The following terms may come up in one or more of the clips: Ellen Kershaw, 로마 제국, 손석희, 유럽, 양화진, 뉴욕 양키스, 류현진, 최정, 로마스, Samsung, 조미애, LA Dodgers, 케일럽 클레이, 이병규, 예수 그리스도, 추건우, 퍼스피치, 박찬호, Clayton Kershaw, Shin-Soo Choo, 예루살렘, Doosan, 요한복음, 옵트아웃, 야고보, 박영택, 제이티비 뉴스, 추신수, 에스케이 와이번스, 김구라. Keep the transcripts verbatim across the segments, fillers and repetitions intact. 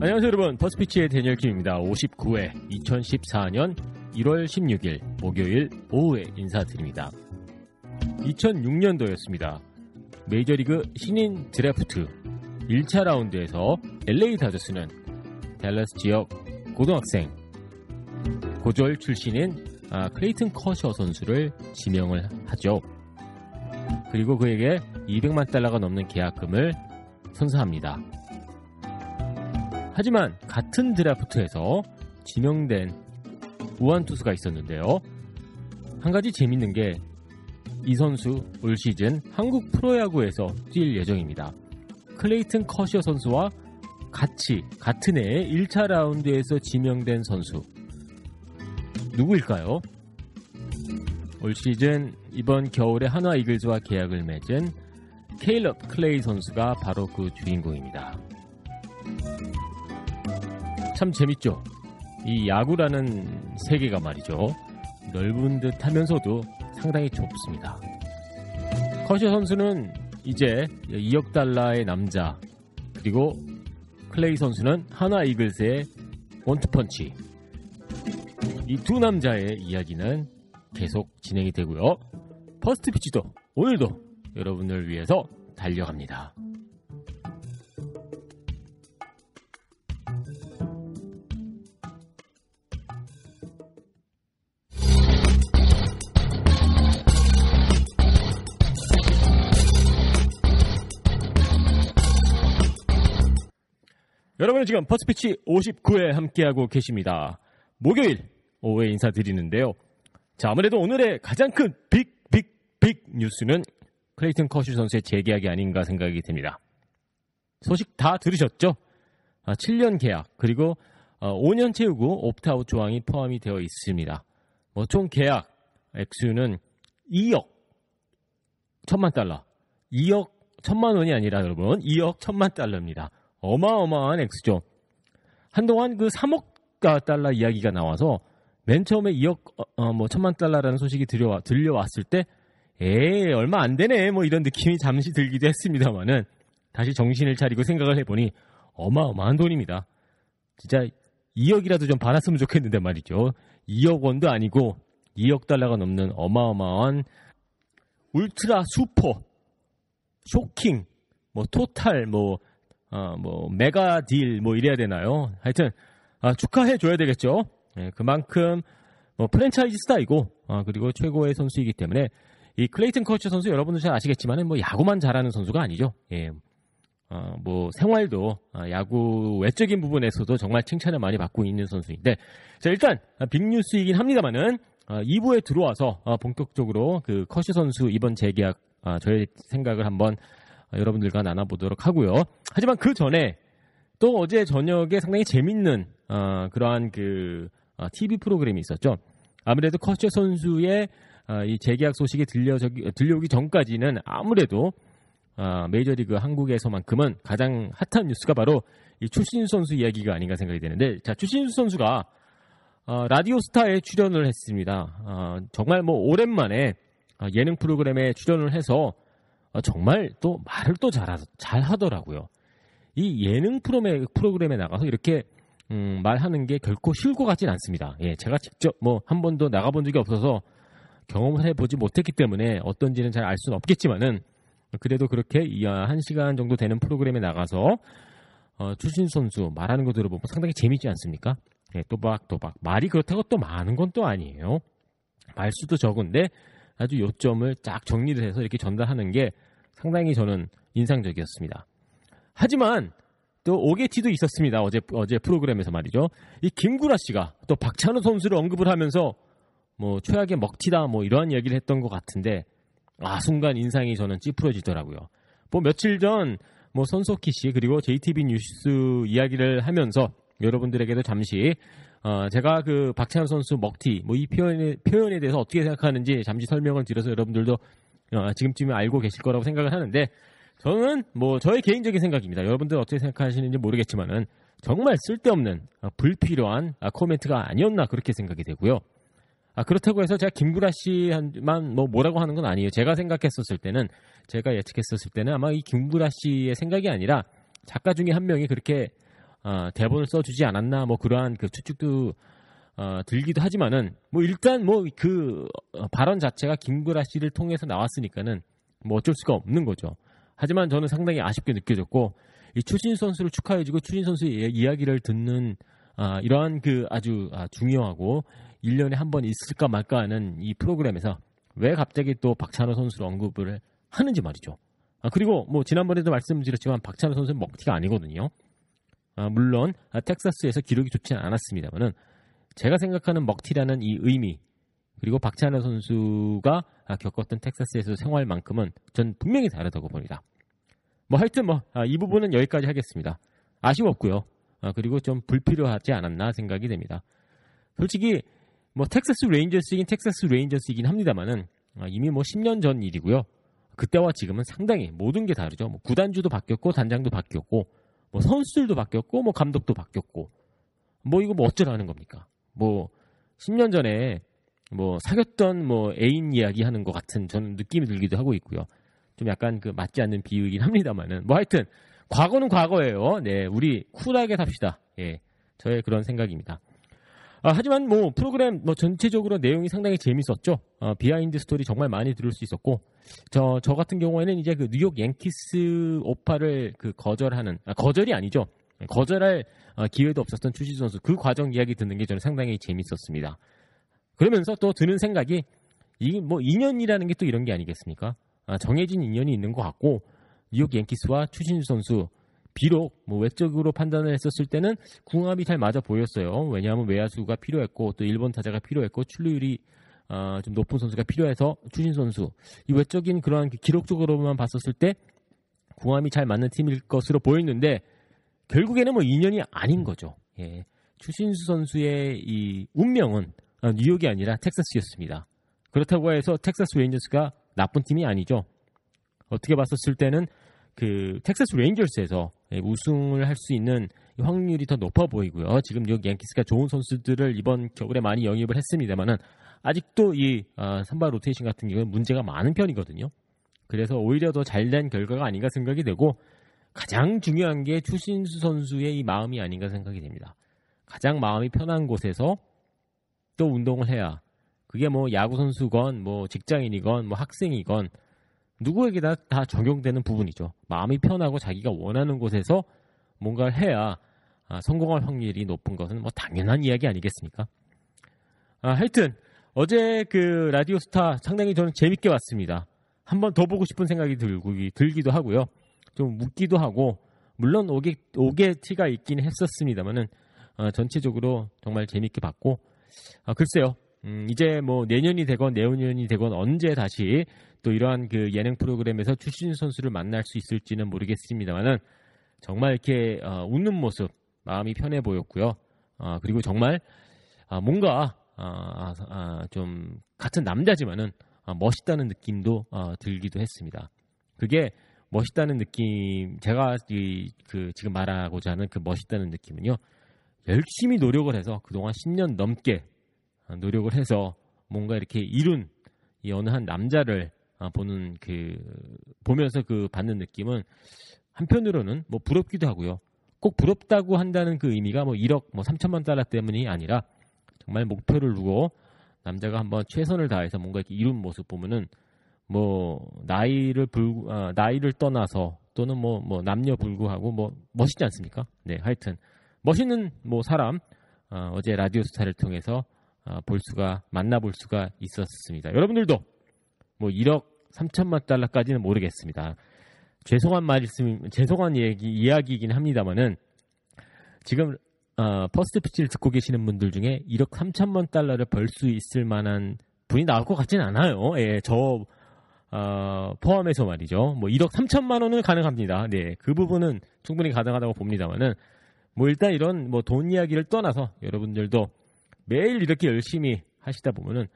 안녕하세요 여러분, 퍼스피치의 데니얼 킴입니다. 오십구 회 이천십사 년 일월 십육 일 목요일 오후에 인사드립니다. 이천육 년도였습니다. 메이저리그 신인 드래프트 일 차 라운드에서 엘에이 다저스는 댈러스 지역 고등학생 고졸 출신인 아, 클레이튼 커셔 선수를 지명을 하죠. 그리고 그에게 이백만 달러가 넘는 계약금을 선사합니다. 하지만 같은 드래프트에서 지명된 우완 투수가 있었는데요. 한 가지 재밌는 게 이 선수 올 시즌 한국 프로야구에서 뛸 예정입니다. 클레이튼 커셔 선수와 같이 같은 해에 일 차 라운드에서 지명된 선수. 누구일까요? 올 시즌 이번 겨울에 한화 이글즈와 계약을 맺은 케일럽 클레이 선수가 바로 그 주인공입니다. 참 재밌죠. 이 야구라는 세계가 말이죠. 넓은 듯 하면서도 상당히 좁습니다. 커쇼 선수는 이제 이억 달러의 남자, 그리고 클레이 선수는 한화 이글스의 원투펀치. 이 두 남자의 이야기는 계속 진행이 되고요. 퍼스트 피치도 오늘도 여러분을 위해서 달려갑니다. 여러분은 지금 퍼스피치 오십구 회 함께하고 계십니다. 목요일 오후에 인사드리는데요. 자, 아무래도 오늘의 가장 큰 빅, 빅, 빅 뉴스는 클레이튼 커쇼 선수의 재계약이 아닌가 생각이 됩니다. 소식 다 들으셨죠? 아, 칠 년 계약, 그리고 어, 오 년 채우고 옵트아웃 조항이 포함이 되어 있습니다. 뭐 총 계약 액수는 이억 천만 달러. 이억 천만 원이 아니라 여러분 이억 천만 달러입니다. 어마어마한 액수죠. 한동안 그 삼억 달러 이야기가 나와서 맨 처음에 이억 어, 뭐 천만 달러라는 소식이 들려와, 들려왔을 때 에이 얼마 안 되네 뭐 이런 느낌이 잠시 들기도 했습니다만은 다시 정신을 차리고 생각을 해보니 어마어마한 돈입니다. 진짜 이억이라도 좀 받았으면 좋겠는데 말이죠. 이억 원도 아니고 이억 달러가 넘는 어마어마한 울트라 슈퍼 쇼킹 뭐 토탈 뭐 아, 뭐, 메가 딜, 뭐, 이래야 되나요? 하여튼, 아, 축하해줘야 되겠죠? 예, 그만큼, 뭐, 프랜차이즈 스타이고, 아, 그리고 최고의 선수이기 때문에, 이 클레이튼 커쇼 선수 여러분도 잘 아시겠지만, 뭐, 야구만 잘하는 선수가 아니죠. 예, 아, 뭐, 생활도, 아, 야구 외적인 부분에서도 정말 칭찬을 많이 받고 있는 선수인데, 자, 일단, 아, 빅뉴스이긴 합니다만은, 아, 이 부에 들어와서, 아, 본격적으로 그 커쇼 선수 이번 재계약, 아, 저의 생각을 한번 여러분들과 나눠보도록 하고요. 하지만 그 전에 또 어제 저녁에 상당히 재밌는 어, 그러한 그 어, 티비 프로그램이 있었죠. 아무래도 커쇼 선수의 어, 이 재계약 소식이 들려, 저기, 들려오기 전까지는 아무래도 어, 메이저리그 한국에서만큼은 가장 핫한 뉴스가 바로 이 추신수 선수 이야기가 아닌가 생각이 되는데, 자, 추신수 선수가 어, 라디오 스타에 출연을 했습니다. 어, 정말 뭐 오랜만에 예능 프로그램에 출연을 해서 정말 또 말을 또 잘 하더라고요. 이 예능 프로그램에, 프로그램에 나가서 이렇게 음, 말하는 게 결코 쉬울 것 같진 않습니다. 예, 제가 직접 뭐 한 번도 나가본 적이 없어서 경험을 해보지 못했기 때문에 어떤지는 잘 알 수는 없겠지만은 그래도 그렇게 한 시간 정도 되는 프로그램에 나가서 어, 추신 선수 말하는 거 들어보면 상당히 재밌지 않습니까? 예, 또박또박 말이 그렇다고 또 많은 건 또 아니에요. 말수도 적은데 아주 요점을 쫙 정리를 해서 이렇게 전달하는 게 상당히 저는 인상적이었습니다. 하지만 또 오게티도 있었습니다. 어제 어제 프로그램에서 말이죠. 이 김구라 씨가 또 박찬호 선수를 언급을 하면서 뭐 최악의 먹튀다 뭐 이러한 얘기를 했던 것 같은데 아 순간 인상이 저는 찌푸려지더라고요. 뭐 며칠 전 뭐 손석희 씨 그리고 제이티비 뉴스 이야기를 하면서 여러분들에게도 잠시 어, 제가 그 박찬호 선수 먹튀 뭐 이 표현에, 표현에 대해서 어떻게 생각하는지 잠시 설명을 드려서 여러분들도 어, 지금쯤에 알고 계실 거라고 생각을 하는데 저는 뭐 저의 개인적인 생각입니다. 여러분들 어떻게 생각하시는지 모르겠지만은 정말 쓸데없는 아, 불필요한 아, 코멘트가 아니었나 그렇게 생각이 되고요. 아, 그렇다고 해서 제가 김구라 씨만 뭐 뭐라고 하는 건 아니에요. 제가 생각했었을 때는 제가 예측했었을 때는 아마 이 김구라 씨의 생각이 아니라 작가 중에 한 명이 그렇게 어, 대본을 써주지 않았나 뭐 그러한 그 추측도 어, 들기도 하지만은 뭐 일단 뭐 그 발언 자체가 김구라 씨를 통해서 나왔으니까는 뭐 어쩔 수가 없는 거죠. 하지만 저는 상당히 아쉽게 느껴졌고 이 추신 선수를 축하해주고 추신 선수의 이야기를 듣는 아, 이러한 그 아주 아, 중요하고 일 년에 한 번 있을까 말까 하는 이 프로그램에서 왜 갑자기 또 박찬호 선수를 언급을 하는지 말이죠. 아, 그리고 뭐 지난번에도 말씀드렸지만 박찬호 선수는 먹튀가 아니거든요. 아, 물론 아, 텍사스에서 기록이 좋지는 않았습니다만은 제가 생각하는 먹튀라는 이 의미 그리고 박찬호 선수가 아, 겪었던 텍사스에서 생활만큼은 전 분명히 다르다고 봅니다. 뭐 하여튼 뭐 아, 이 부분은 여기까지 하겠습니다. 아쉬웠고요. 아, 그리고 좀 불필요하지 않았나 생각이 됩니다. 솔직히 뭐 텍사스 레인저스이긴 텍사스 레인저스이긴 합니다만은 아, 이미 뭐 십 년 전 일이고요. 그때와 지금은 상당히 모든 게 다르죠. 뭐 구단주도 바뀌었고 단장도 바뀌었고 뭐 선수들도 바뀌었고 뭐 감독도 바뀌었고 뭐 이거 뭐 어쩌라는 겁니까? 뭐 십 년 전에 뭐 사귀었던 뭐 애인 이야기 하는 것 같은 저는 느낌이 들기도 하고 있고요. 좀 약간 그 맞지 않는 비유이긴 합니다만은 뭐 하여튼 과거는 과거예요. 네, 우리 쿨하게 삽시다. 예, 저의 그런 생각입니다. 아, 하지만 뭐 프로그램 뭐 전체적으로 내용이 상당히 재밌었죠. 아, 비하인드 스토리 정말 많이 들을 수 있었고, 저, 저 같은 경우에는 이제 그 뉴욕 양키스 오파를 그 거절하는 아, 거절이 아니죠. 거절할 아, 기회도 없었던 추신 선수 그 과정 이야기 듣는 게 저는 상당히 재밌었습니다. 그러면서 또 드는 생각이 이 뭐 인연이라는 게 또 이런 게 아니겠습니까? 아, 정해진 인연이 있는 것 같고. 뉴욕 얀키스와 추신수 선수 비록 뭐 외적으로 판단을 했었을 때는 궁합이 잘 맞아 보였어요. 왜냐하면 외야수가 필요했고 또 일본 타자가 필요했고 출루율이 어, 좀 높은 선수가 필요해서 추신수 선수 이 외적인 그러한 기록적으로만 봤었을 때 궁합이 잘 맞는 팀일 것으로 보였는데 결국에는 뭐 인연이 아닌 거죠. 예. 추신수 선수의 이 운명은 뉴욕이 아니라 텍사스였습니다. 그렇다고 해서 텍사스 레인저스가 나쁜 팀이 아니죠. 어떻게 봤었을 때는 그 텍사스 레인저스에서 우승을 할 수 있는 확률이 더 높아 보이고요. 지금 뉴욕 양키스가 좋은 선수들을 이번 겨울에 많이 영입을 했습니다만은 아직도 이 어, 선발 로테이션 같은 경우는 문제가 많은 편이거든요. 그래서 오히려 더 잘된 결과가 아닌가 생각이 되고 가장 중요한 게 추신수 선수의 이 마음이 아닌가 생각이 됩니다. 가장 마음이 편한 곳에서 또 운동을 해야 그게 뭐 야구 선수건 뭐 직장인이건 뭐 학생이건 누구에게나 다 적용되는 부분이죠. 마음이 편하고 자기가 원하는 곳에서 뭔가를 해야 아, 성공할 확률이 높은 것은 뭐 당연한 이야기 아니겠습니까? 아, 하여튼 어제 그 라디오 스타 상당히 저는 재밌게 봤습니다. 한 번 더 보고 싶은 생각이 들고, 들기도 하고요. 좀 웃기도 하고 물론 오게, 오게티가 있긴 했었습니다만은 아, 전체적으로 정말 재밌게 봤고 아, 글쎄요. 음, 이제 뭐 내년이 되건 내후년이 되건 언제 다시 또 이러한 그 예능 프로그램에서 추신 선수를 만날 수 있을지는 모르겠습니다만은 정말 이렇게 어, 웃는 모습 마음이 편해 보였고요. 어, 그리고 정말 아, 뭔가 아, 아, 좀 같은 남자지만은 아, 멋있다는 느낌도 아, 들기도 했습니다. 그게 멋있다는 느낌 제가 이, 그 지금 말하고자 하는 그 멋있다는 느낌은요. 열심히 노력을 해서 그동안 십 년 넘게 노력을 해서 뭔가 이렇게 이룬 이 어느 한 남자를 보는 그 보면서 그 받는 느낌은 한편으로는 뭐 부럽기도 하고요. 꼭 부럽다고 한다는 그 의미가 뭐 일억 뭐 삼천만 달러 때문이 아니라 정말 목표를 두고 남자가 한번 최선을 다해서 뭔가 이렇게 이룬 모습 보면은 뭐 나이를 불 아, 나이를 떠나서 또는 뭐, 뭐 남녀 불구하고 뭐 멋있지 않습니까? 네, 하여튼 멋있는 뭐 사람 어, 어제 라디오스타를 통해서 어, 볼 수가 만나볼 수가 있었습니다. 여러분들도 뭐 일억 삼천만 달러까지는 모르겠습니다. 죄송한 말씀, 죄송한 얘기, 이야기이긴 합니다만은 지금 어, 퍼스트 피치를 듣고 계시는 분들 중에 일억 삼천만 달러를 벌 수 있을 만한 분이 나올 것 같지는 않아요. 예, 저 어, 포함해서 말이죠. 뭐 일억 삼천만 원은 가능합니다. 네, 그 부분은 충분히 가능하다고 봅니다만은 뭐 일단 이런 뭐 돈 이야기를 떠나서 여러분들도 매일 이렇게 열심히 하시다 보면은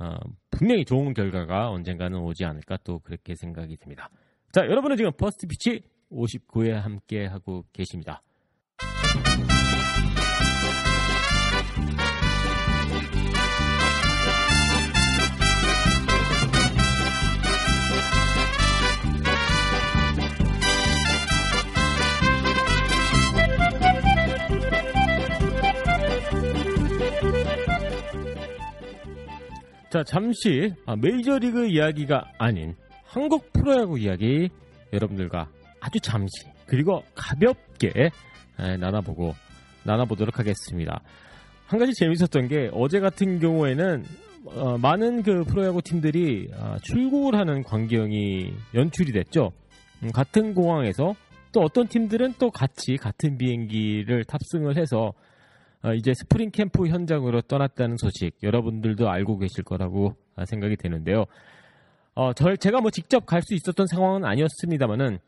어, 분명히 좋은 결과가 언젠가는 오지 않을까 또 그렇게 생각이 듭니다. 자, 여러분은 지금 퍼스트 피치 오십구에 함께 하고 계십니다. 자, 잠시 아, 메이저리그 이야기가 아닌 한국 프로야구 이야기 여러분들과 아주 잠시 그리고 가볍게 에, 나눠보고 나눠보도록 하겠습니다. 한 가지 재밌었던 게 어제 같은 경우에는 어, 많은 그 프로야구 팀들이 아, 출국을 하는 광경이 연출이 됐죠. 음, 같은 공항에서 또 어떤 팀들은 또 같이 같은 비행기를 탑승을 해서 이제 스프링 캠프 현장으로 떠났다는 소식 여러분들도 알고 계실 거라고 생각이 되는데요. 어, 저, 제가 뭐 직접 갈 수 있었던 상황은 아니었습니다만은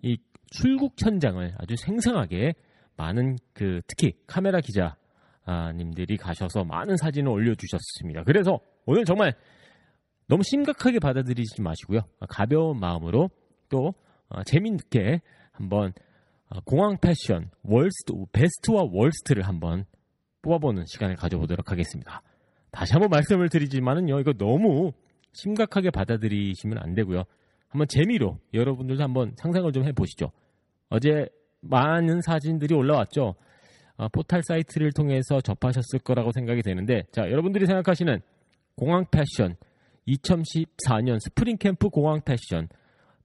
이 출국 현장을 아주 생생하게 많은 그 특히 카메라 기자님들이 가셔서 많은 사진을 올려주셨습니다. 그래서 오늘 정말 너무 심각하게 받아들이지 마시고요. 가벼운 마음으로 또 어, 재미있게 한번 어, 공항 패션 월스트, 베스트와 월스트를 한번 뽑아보는 시간을 가져보도록 하겠습니다. 다시 한번 말씀을 드리지만은요, 이거 너무 심각하게 받아들이시면 안 되고요. 한번 재미로 여러분들도 한번 상상을 좀 해보시죠. 어제 많은 사진들이 올라왔죠. 아, 포털 사이트를 통해서 접하셨을 거라고 생각이 되는데, 자, 여러분들이 생각하시는 공항 패션 이천십사 년 스프링 캠프 공항 패션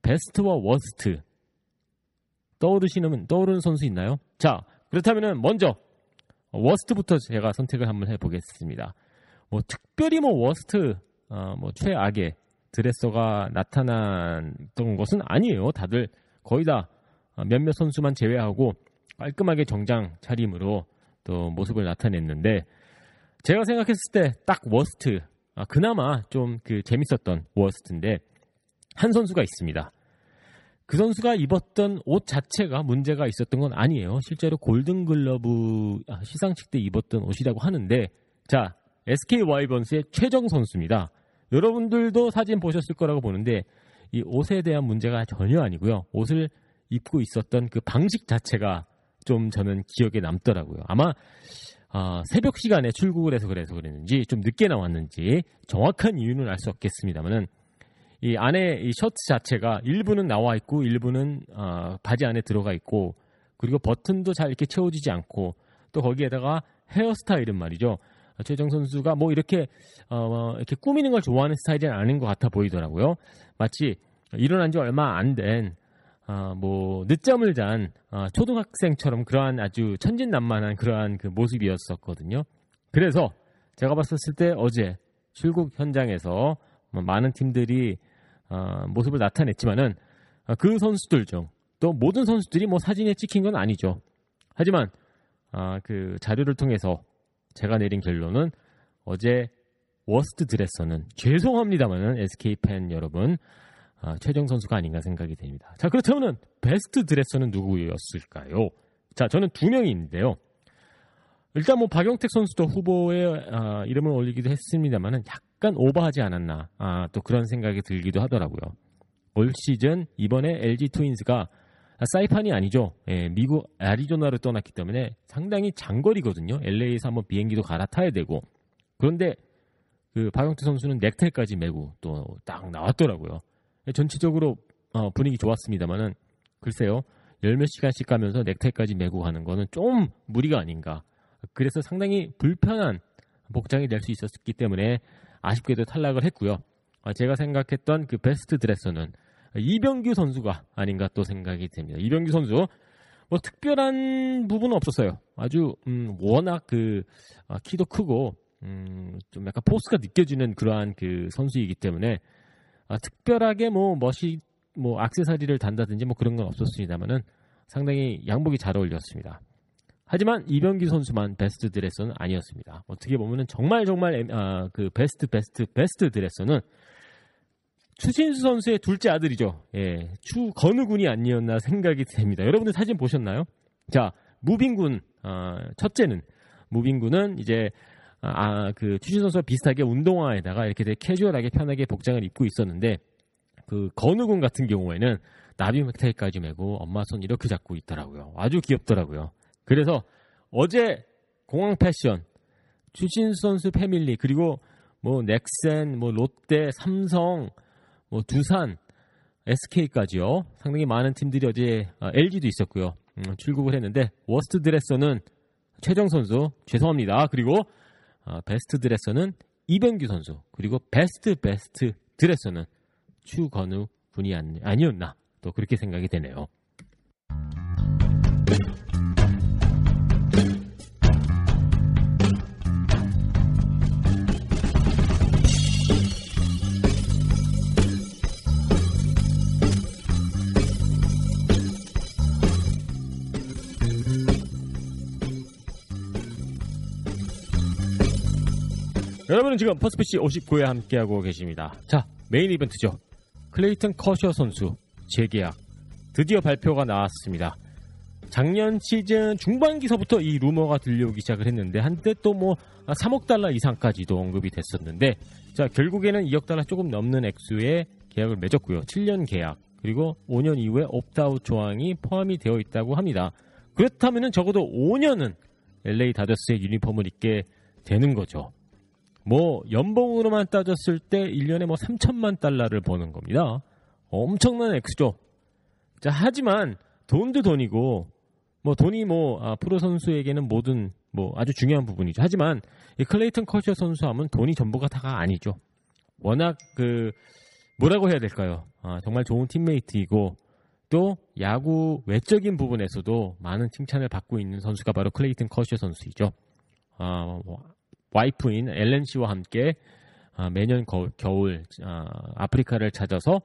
베스트와 워스트 떠오르시는 떠오르는 선수 있나요? 자, 그렇다면은 먼저 워스트부터 제가 선택을 한번 해보겠습니다. 뭐 특별히 뭐 워스트 어, 뭐 최악의 드레서가 나타났던 것은 아니에요. 다들 거의 다 몇몇 선수만 제외하고 깔끔하게 정장 차림으로 또 모습을 나타냈는데 제가 생각했을 때 딱 워스트 아, 그나마 좀 그 재밌었던 워스트인데 한 선수가 있습니다. 그 선수가 입었던 옷 자체가 문제가 있었던 건 아니에요. 실제로 골든글러브 시상식 때 입었던 옷이라고 하는데 자, 에스케이 와이번스의 최정 선수입니다. 여러분들도 사진 보셨을 거라고 보는데 이 옷에 대한 문제가 전혀 아니고요. 옷을 입고 있었던 그 방식 자체가 좀 저는 기억에 남더라고요. 아마 어, 새벽 시간에 출국을 해서 그래서 그랬는지 좀 늦게 나왔는지 정확한 이유는 알 수 없겠습니다만은 이 안에 이 셔츠 자체가 일부는 나와 있고 일부는 어, 바지 안에 들어가 있고 그리고 버튼도 잘 이렇게 채워지지 않고 또 거기에다가 헤어스타일은 말이죠. 최정 선수가 뭐 이렇게 어, 이렇게 꾸미는 걸 좋아하는 스타일은 아닌 것 같아 보이더라고요. 마치 일어난 지 얼마 안 된 어, 뭐 늦잠을 잔 어, 초등학생처럼 그러한 아주 천진난만한 그러한 그 모습이었었거든요. 그래서 제가 봤었을 때 어제 출국 현장에서 많은 팀들이 어, 모습을 나타냈지만은 어, 그 선수들 중 또 모든 선수들이 뭐 사진에 찍힌 건 아니죠. 하지만 어, 그 자료를 통해서 제가 내린 결론은 어제 워스트 드레서는 죄송합니다만은 에스케이 팬 여러분 어, 최정 선수가 아닌가 생각이 됩니다. 자, 그렇다면은 베스트 드레서는 누구였을까요? 자, 저는 두 명인데요. 일단 뭐 박영택 선수도 후보에 어, 이름을 올리기도 했습니다만은 약. 약간 오버하지 않았나 아, 또 그런 생각이 들기도 하더라고요. 올 시즌 이번에 엘지 트윈스가 아, 사이판이 아니죠. 예, 미국 애리조나를 떠났기 때문에 상당히 장거리거든요. 엘에이에서 한번 비행기도 갈아타야 되고 그런데 그 박영태 선수는 넥타이까지 메고 또 딱 나왔더라고요. 전체적으로 어, 분위기 좋았습니다만은 글쎄요. 열 몇 시간씩 가면서 넥타이까지 메고 가는 거는 좀 무리가 아닌가. 그래서 상당히 불편한 복장이 될 수 있었기 때문에 아쉽게도 탈락을 했고요. 제가 생각했던 그 베스트 드레서는 이병규 선수가 아닌가 또 생각이 듭니다. 이병규 선수 뭐 특별한 부분은 없었어요. 아주 음, 워낙 그 아, 키도 크고 음, 좀 약간 포스가 느껴지는 그러한 그 선수이기 때문에 아, 특별하게 뭐 멋이 뭐 액세서리를 단다든지 뭐 그런 건 없었습니다만은 상당히 양복이 잘 어울렸습니다. 하지만 이병규 선수만 베스트 드레서는 아니었습니다. 어떻게 보면은 정말 정말 아, 그 베스트 베스트 베스트 드레서는 추신수 선수의 둘째 아들이죠. 예, 추건우 군이 아니었나 생각이 됩니다. 여러분들 사진 보셨나요? 자, 무빈 군 아, 첫째는 무빈 군은 이제 아, 그 추신수 선수와 비슷하게 운동화에다가 이렇게 되게 캐주얼하게 편하게 복장을 입고 있었는데 그 건우 군 같은 경우에는 나비 넥타이까지 메고 엄마 손 이렇게 잡고 있더라고요. 아주 귀엽더라고요. 그래서 어제 공항 패션, 추신수 선수 패밀리, 그리고 뭐 넥센, 뭐 롯데, 삼성, 뭐 두산, 에스케이까지요. 상당히 많은 팀들이 어제 아, 엘지도 있었고요. 음, 출국을 했는데 워스트 드레서는 최정 선수, 죄송합니다. 그리고 아, 베스트 드레서는 이병규 선수, 그리고 베스트 베스트 드레서는 추건우 군이 아니, 아니었나 또 그렇게 생각이 되네요. 여러분은 지금 퍼스피치 오십구에 함께하고 계십니다. 자, 메인 이벤트죠. 클레이튼 커쇼 선수 재계약 드디어 발표가 나왔습니다. 작년 시즌 중반기서부터 이 루머가 들려오기 시작을 했는데 한때 또 뭐 삼억 달러 이상까지도 언급이 됐었는데 자 결국에는 이억 달러 조금 넘는 액수의 계약을 맺었고요. 칠 년 계약 그리고 오 년 이후에 옵트아웃 조항이 포함이 되어 있다고 합니다. 그렇다면 적어도 오 년은 엘에이 다저스의 유니폼을 입게 되는 거죠. 뭐 연봉으로만 따졌을 때 일 년에 뭐 삼천만 달러를 버는 겁니다. 엄청난 액수죠. 자, 하지만 돈도 돈이고 뭐 돈이 뭐 아, 프로 선수에게는 모든 뭐 아주 중요한 부분이죠. 하지만 이 클레이튼 커쇼 선수 하면 돈이 전부가 다가 아니죠. 워낙 그 뭐라고 해야 될까요? 아, 정말 좋은 팀메이트이고 또 야구 외적인 부분에서도 많은 칭찬을 받고 있는 선수가 바로 클레이튼 커쇼 선수이죠. 아, 뭐 와이프인 엘렌 씨와 함께 매년 겨울 아프리카를 찾아서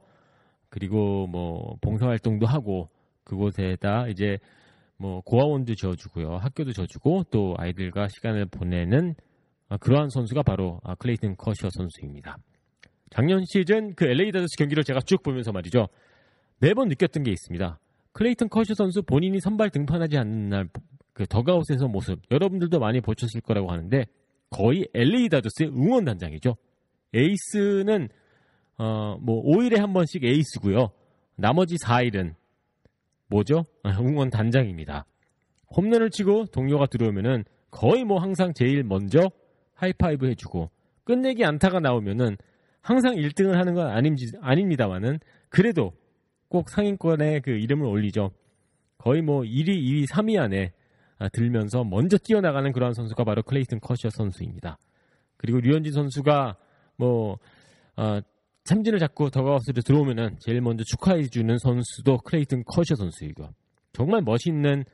그리고 뭐 봉사활동도 하고 그곳에다 이제 뭐 고아원도 지어주고요, 학교도 지어주고 또 아이들과 시간을 보내는 그러한 선수가 바로 클레이튼 커쇼 선수입니다. 작년 시즌 그 엘에이 다저스 경기를 제가 쭉 보면서 말이죠, 매번 느꼈던 게 있습니다. 클레이튼 커쇼 선수 본인이 선발 등판하지 않는 날 그 덕아웃에서 모습 여러분들도 많이 보셨을 거라고 하는데. 거의 엘에이 다저스의 응원단장이죠. 에이스는 어, 뭐 오 일에 한 번씩 에이스고요. 나머지 사 일은 뭐죠? 응원단장입니다. 홈런을 치고 동료가 들어오면은 거의 뭐 항상 제일 먼저 하이파이브 해주고 끝내기 안타가 나오면은 항상 일 등을 하는 건 아닌지, 아닙니다만은 그래도 꼭 상위권에 그 이름을 올리죠. 거의 뭐 일 위, 이 위, 삼 위 안에 아, 들면서 먼저 뛰어나가는 그러한 선수가 바로 클레이튼 커쇼 선수입니다. 그리고 류현진 선수가 뭐 아, 참진을 잡고 더그아웃으로 들어오면은 제일 먼저 축하해주는 선수도 클레이튼 커쇼 선수이고 정말 멋있는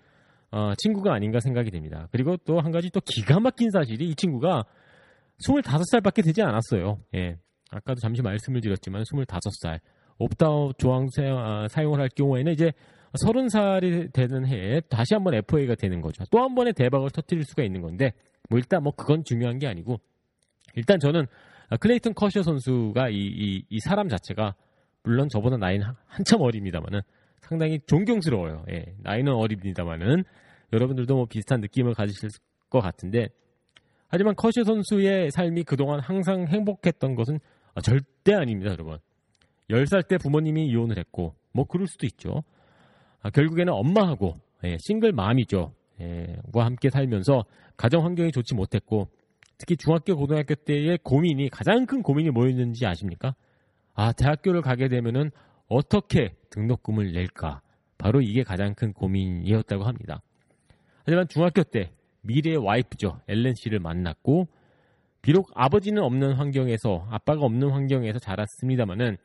어, 친구가 아닌가 생각이 됩니다. 그리고 또 한 가지 또 기가 막힌 사실이 이 친구가 스물다섯 살밖에 되지 않았어요. 예, 아까도 잠시 말씀을 드렸지만 스물다섯 살 옵트아웃 조항 사용을 할 경우에는 이제 서른 살이 되는 해에 다시 한번 에프에이가 되는 거죠. 또 한 번의 대박을 터뜨릴 수가 있는 건데 뭐 일단 뭐 그건 중요한 게 아니고 일단 저는 클레이튼 커쇼 선수가 이, 이, 이 사람 자체가 물론 저보다 나이는 한참 어립니다만은 상당히 존경스러워요. 예, 나이는 어립니다만은 여러분들도 뭐 비슷한 느낌을 가지실 것 같은데 하지만 커쇼 선수의 삶이 그동안 항상 행복했던 것은 아, 절대 아닙니다, 여러분. 열 살 때 부모님이 이혼을 했고 뭐 그럴 수도 있죠. 아, 결국에는 엄마하고 예, 싱글 맘이죠. 예, 와 함께 살면서 가정 환경이 좋지 못했고 특히 중학교 고등학교 때의 고민이 가장 큰 고민이 뭐였는지 아십니까? 아 대학교를 가게 되면은 어떻게 등록금을 낼까? 바로 이게 가장 큰 고민이었다고 합니다. 하지만 중학교 때 미래의 와이프죠. 엘렌 씨를 만났고 비록 아버지는 없는 환경에서 아빠가 없는 환경에서 자랐습니다만은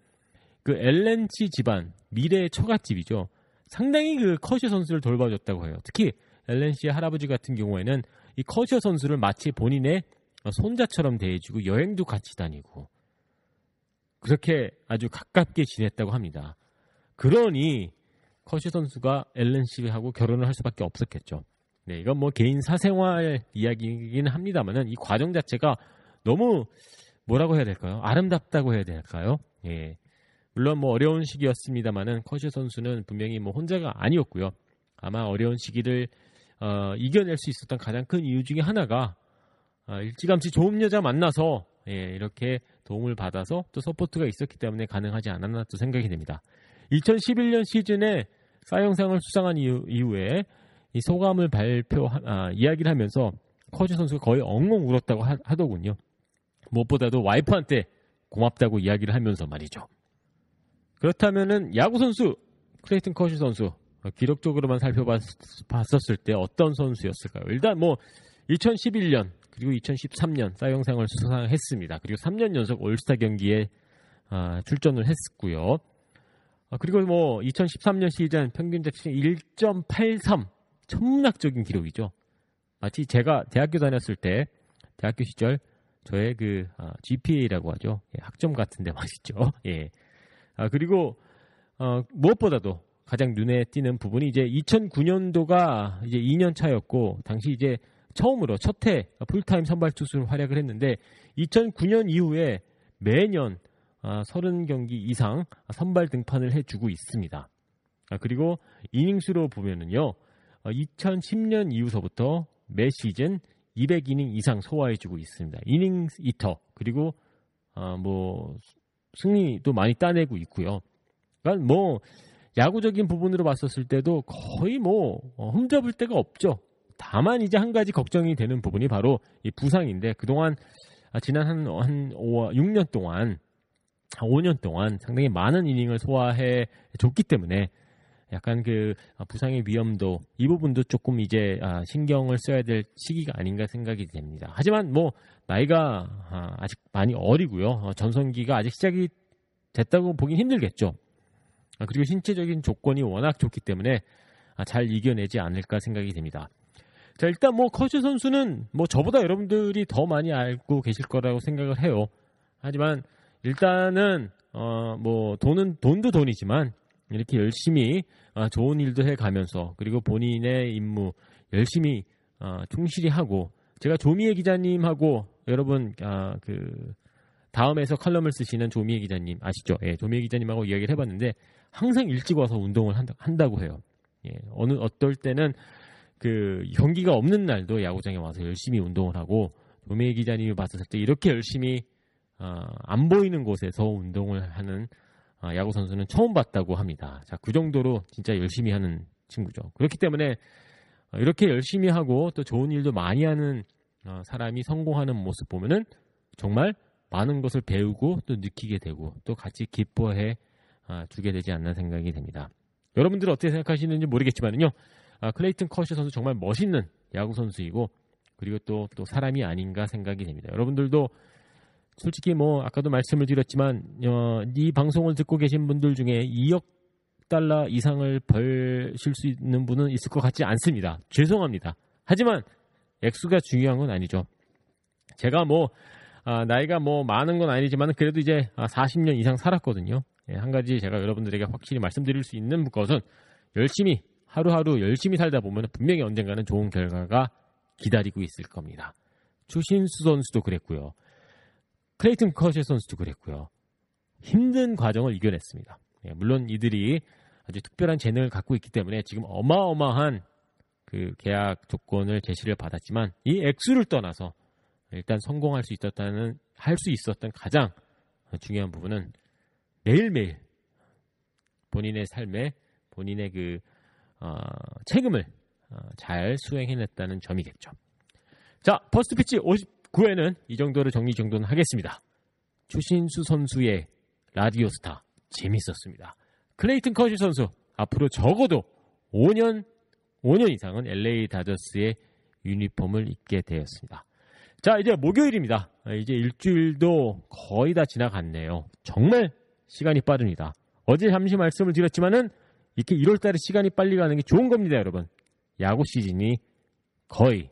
그 엘렌치 집안, 미래의 처갓집이죠. 상당히 그 커쇼 선수를 돌봐줬다고 해요. 특히 엘렌 씨의 할아버지 같은 경우에는 이 커쇼 선수를 마치 본인의 손자처럼 대해주고 여행도 같이 다니고 그렇게 아주 가깝게 지냈다고 합니다. 그러니 커쇼 선수가 엘렌 씨하고 결혼을 할 수밖에 없었겠죠. 네, 이건 뭐 개인 사생활 이야기이긴 합니다만은 이 과정 자체가 너무 뭐라고 해야 될까요? 아름답다고 해야 될까요? 예. 물론 뭐 어려운 시기였습니다만은 커쇼 선수는 분명히 뭐 혼자가 아니었고요. 아마 어려운 시기를 어, 이겨낼 수 있었던 가장 큰 이유 중에 하나가 어, 일찌감치 좋은 여자 만나서 예, 이렇게 도움을 받아서 또 서포트가 있었기 때문에 가능하지 않았나 또 생각이 됩니다. 이천십일 년 시즌에 사이영상을 수상한 이후, 이후에 이 소감을 발표 아, 이야기를 하면서 커쇼 선수가 거의 엉엉 울었다고 하, 하더군요. 무엇보다도 와이프한테 고맙다고 이야기를 하면서 말이죠. 그렇다면은 야구 선수 클레이튼 커쇼 선수 기록적으로만 살펴봤었을 때 어떤 선수였을까요? 일단 뭐 이천십일 년 그리고 이천십삼 년 사이영상을 수상했습니다. 그리고 삼 년 연속 올스타 경기에 아, 출전을 했고요. 아, 그리고 뭐 이천십삼 년 시즌 평균 자책 일 점 팔삼 천문학적인 기록이죠. 마치 제가 대학교 다녔을 때 대학교 시절 저의 그 아, 지피에이라고 하죠. 예, 학점 같은데 말이죠. 예. 아, 그리고, 어, 무엇보다도 가장 눈에 띄는 부분이 이제 이천구 년도가 이제 이 년 차였고, 당시 이제 처음으로 첫 해 풀타임 선발 투수로 활약을 했는데, 이천구 년 이후에 매년 아, 삼십 경기 이상 선발 등판을 해주고 있습니다. 아, 그리고 이닝수로 보면은요, 어, 이천십 년 이후서부터 매 시즌 이백 이닝 이상 소화해주고 있습니다. 이닝스 이터, 그리고, 어, 뭐, 승리도 많이 따내고 있고요. 그러니까 뭐 야구적인 부분으로 봤었을 때도 거의 뭐 흠잡을 데가 없죠. 다만 이제 한 가지 걱정이 되는 부분이 바로 이 부상인데 그동안 지난 한, 한 오, 육 년 동안 오 년 동안 상당히 많은 이닝을 소화해 줬기 때문에 약간 그 부상의 위험도 이 부분도 조금 이제 신경을 써야 될 시기가 아닌가 생각이 됩니다. 하지만 뭐 나이가 아직 많이 어리고요. 전성기가 아직 시작이 됐다고 보긴 힘들겠죠. 그리고 신체적인 조건이 워낙 좋기 때문에 잘 이겨내지 않을까 생각이 됩니다. 자, 일단 뭐 커쇼 선수는 뭐 저보다 여러분들이 더 많이 알고 계실 거라고 생각을 해요. 하지만 일단은 어 뭐 돈은 돈도 돈이지만 이렇게 열심히 좋은 일도 해가면서 그리고 본인의 임무 열심히 충실히 하고 제가 조미애 기자님하고 여러분 그 다음에서 칼럼을 쓰시는 조미애 기자님 아시죠? 예, 조미애 기자님하고 이야기를 해봤는데 항상 일찍 와서 운동을 한다고 해요. 예, 어느 어떨 때는 그 경기가 없는 날도 야구장에 와서 열심히 운동을 하고 조미애 기자님이 봤을 때 이렇게 열심히 안 보이는 곳에서 운동을 하는 아, 야구 선수는 처음 봤다고 합니다. 자, 그 정도로 진짜 열심히 하는 친구죠. 그렇기 때문에 이렇게 열심히 하고 또 좋은 일도 많이 하는 어, 사람이 성공하는 모습 보면은 정말 많은 것을 배우고 또 느끼게 되고 또 같이 기뻐해 아, 주게 되지 않나 생각이 됩니다. 여러분들은 어떻게 생각하시는지 모르겠지만요. 아, 클레이튼 커쇼 선수 정말 멋있는 야구 선수이고 그리고 또, 또 사람이 아닌가 생각이 됩니다. 여러분들도 솔직히 뭐 아까도 말씀을 드렸지만 어, 이 방송을 듣고 계신 분들 중에 이억 달러 이상을 벌실 수 있는 분은 있을 것 같지 않습니다. 죄송합니다. 하지만 액수가 중요한 건 아니죠. 제가 뭐 아, 나이가 뭐 많은 건 아니지만 그래도 이제 아, 사십 년 이상 살았거든요. 예, 한 가지 제가 여러분들에게 확실히 말씀드릴 수 있는 것은 열심히 하루하루 열심히 살다 보면 분명히 언젠가는 좋은 결과가 기다리고 있을 겁니다. 추신수 선수도 그랬고요. 클레이튼 커쇼 선수도 그랬고요. 힘든 과정을 이겨냈습니다. 예, 물론 이들이 아주 특별한 재능을 갖고 있기 때문에 지금 어마어마한 그 계약 조건을 제시를 받았지만 이 액수를 떠나서 일단 성공할 수 있었다는 할 수 있었던 가장 중요한 부분은 매일매일 본인의 삶에 본인의 그 어, 책임을 어, 잘 수행해냈다는 점이겠죠. 자, 퍼스트 피치 오십구 회는 이 정도로 정리 정도는 하겠습니다. 추신수 선수의 라디오스타 재밌었습니다. 클레이튼 커쇼 선수 앞으로 적어도 오 년 오 년 이상은 엘에이 다저스의 유니폼을 입게 되었습니다. 자, 이제 목요일입니다. 이제 일주일도 거의 다 지나갔네요. 정말 시간이 빠릅니다. 어제 잠시 말씀을 드렸지만은 이렇게 일월달에 시간이 빨리 가는 게 좋은 겁니다, 여러분. 야구 시즌이 거의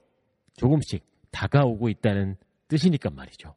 조금씩 다가오고 있다는 뜻이니까 말이죠.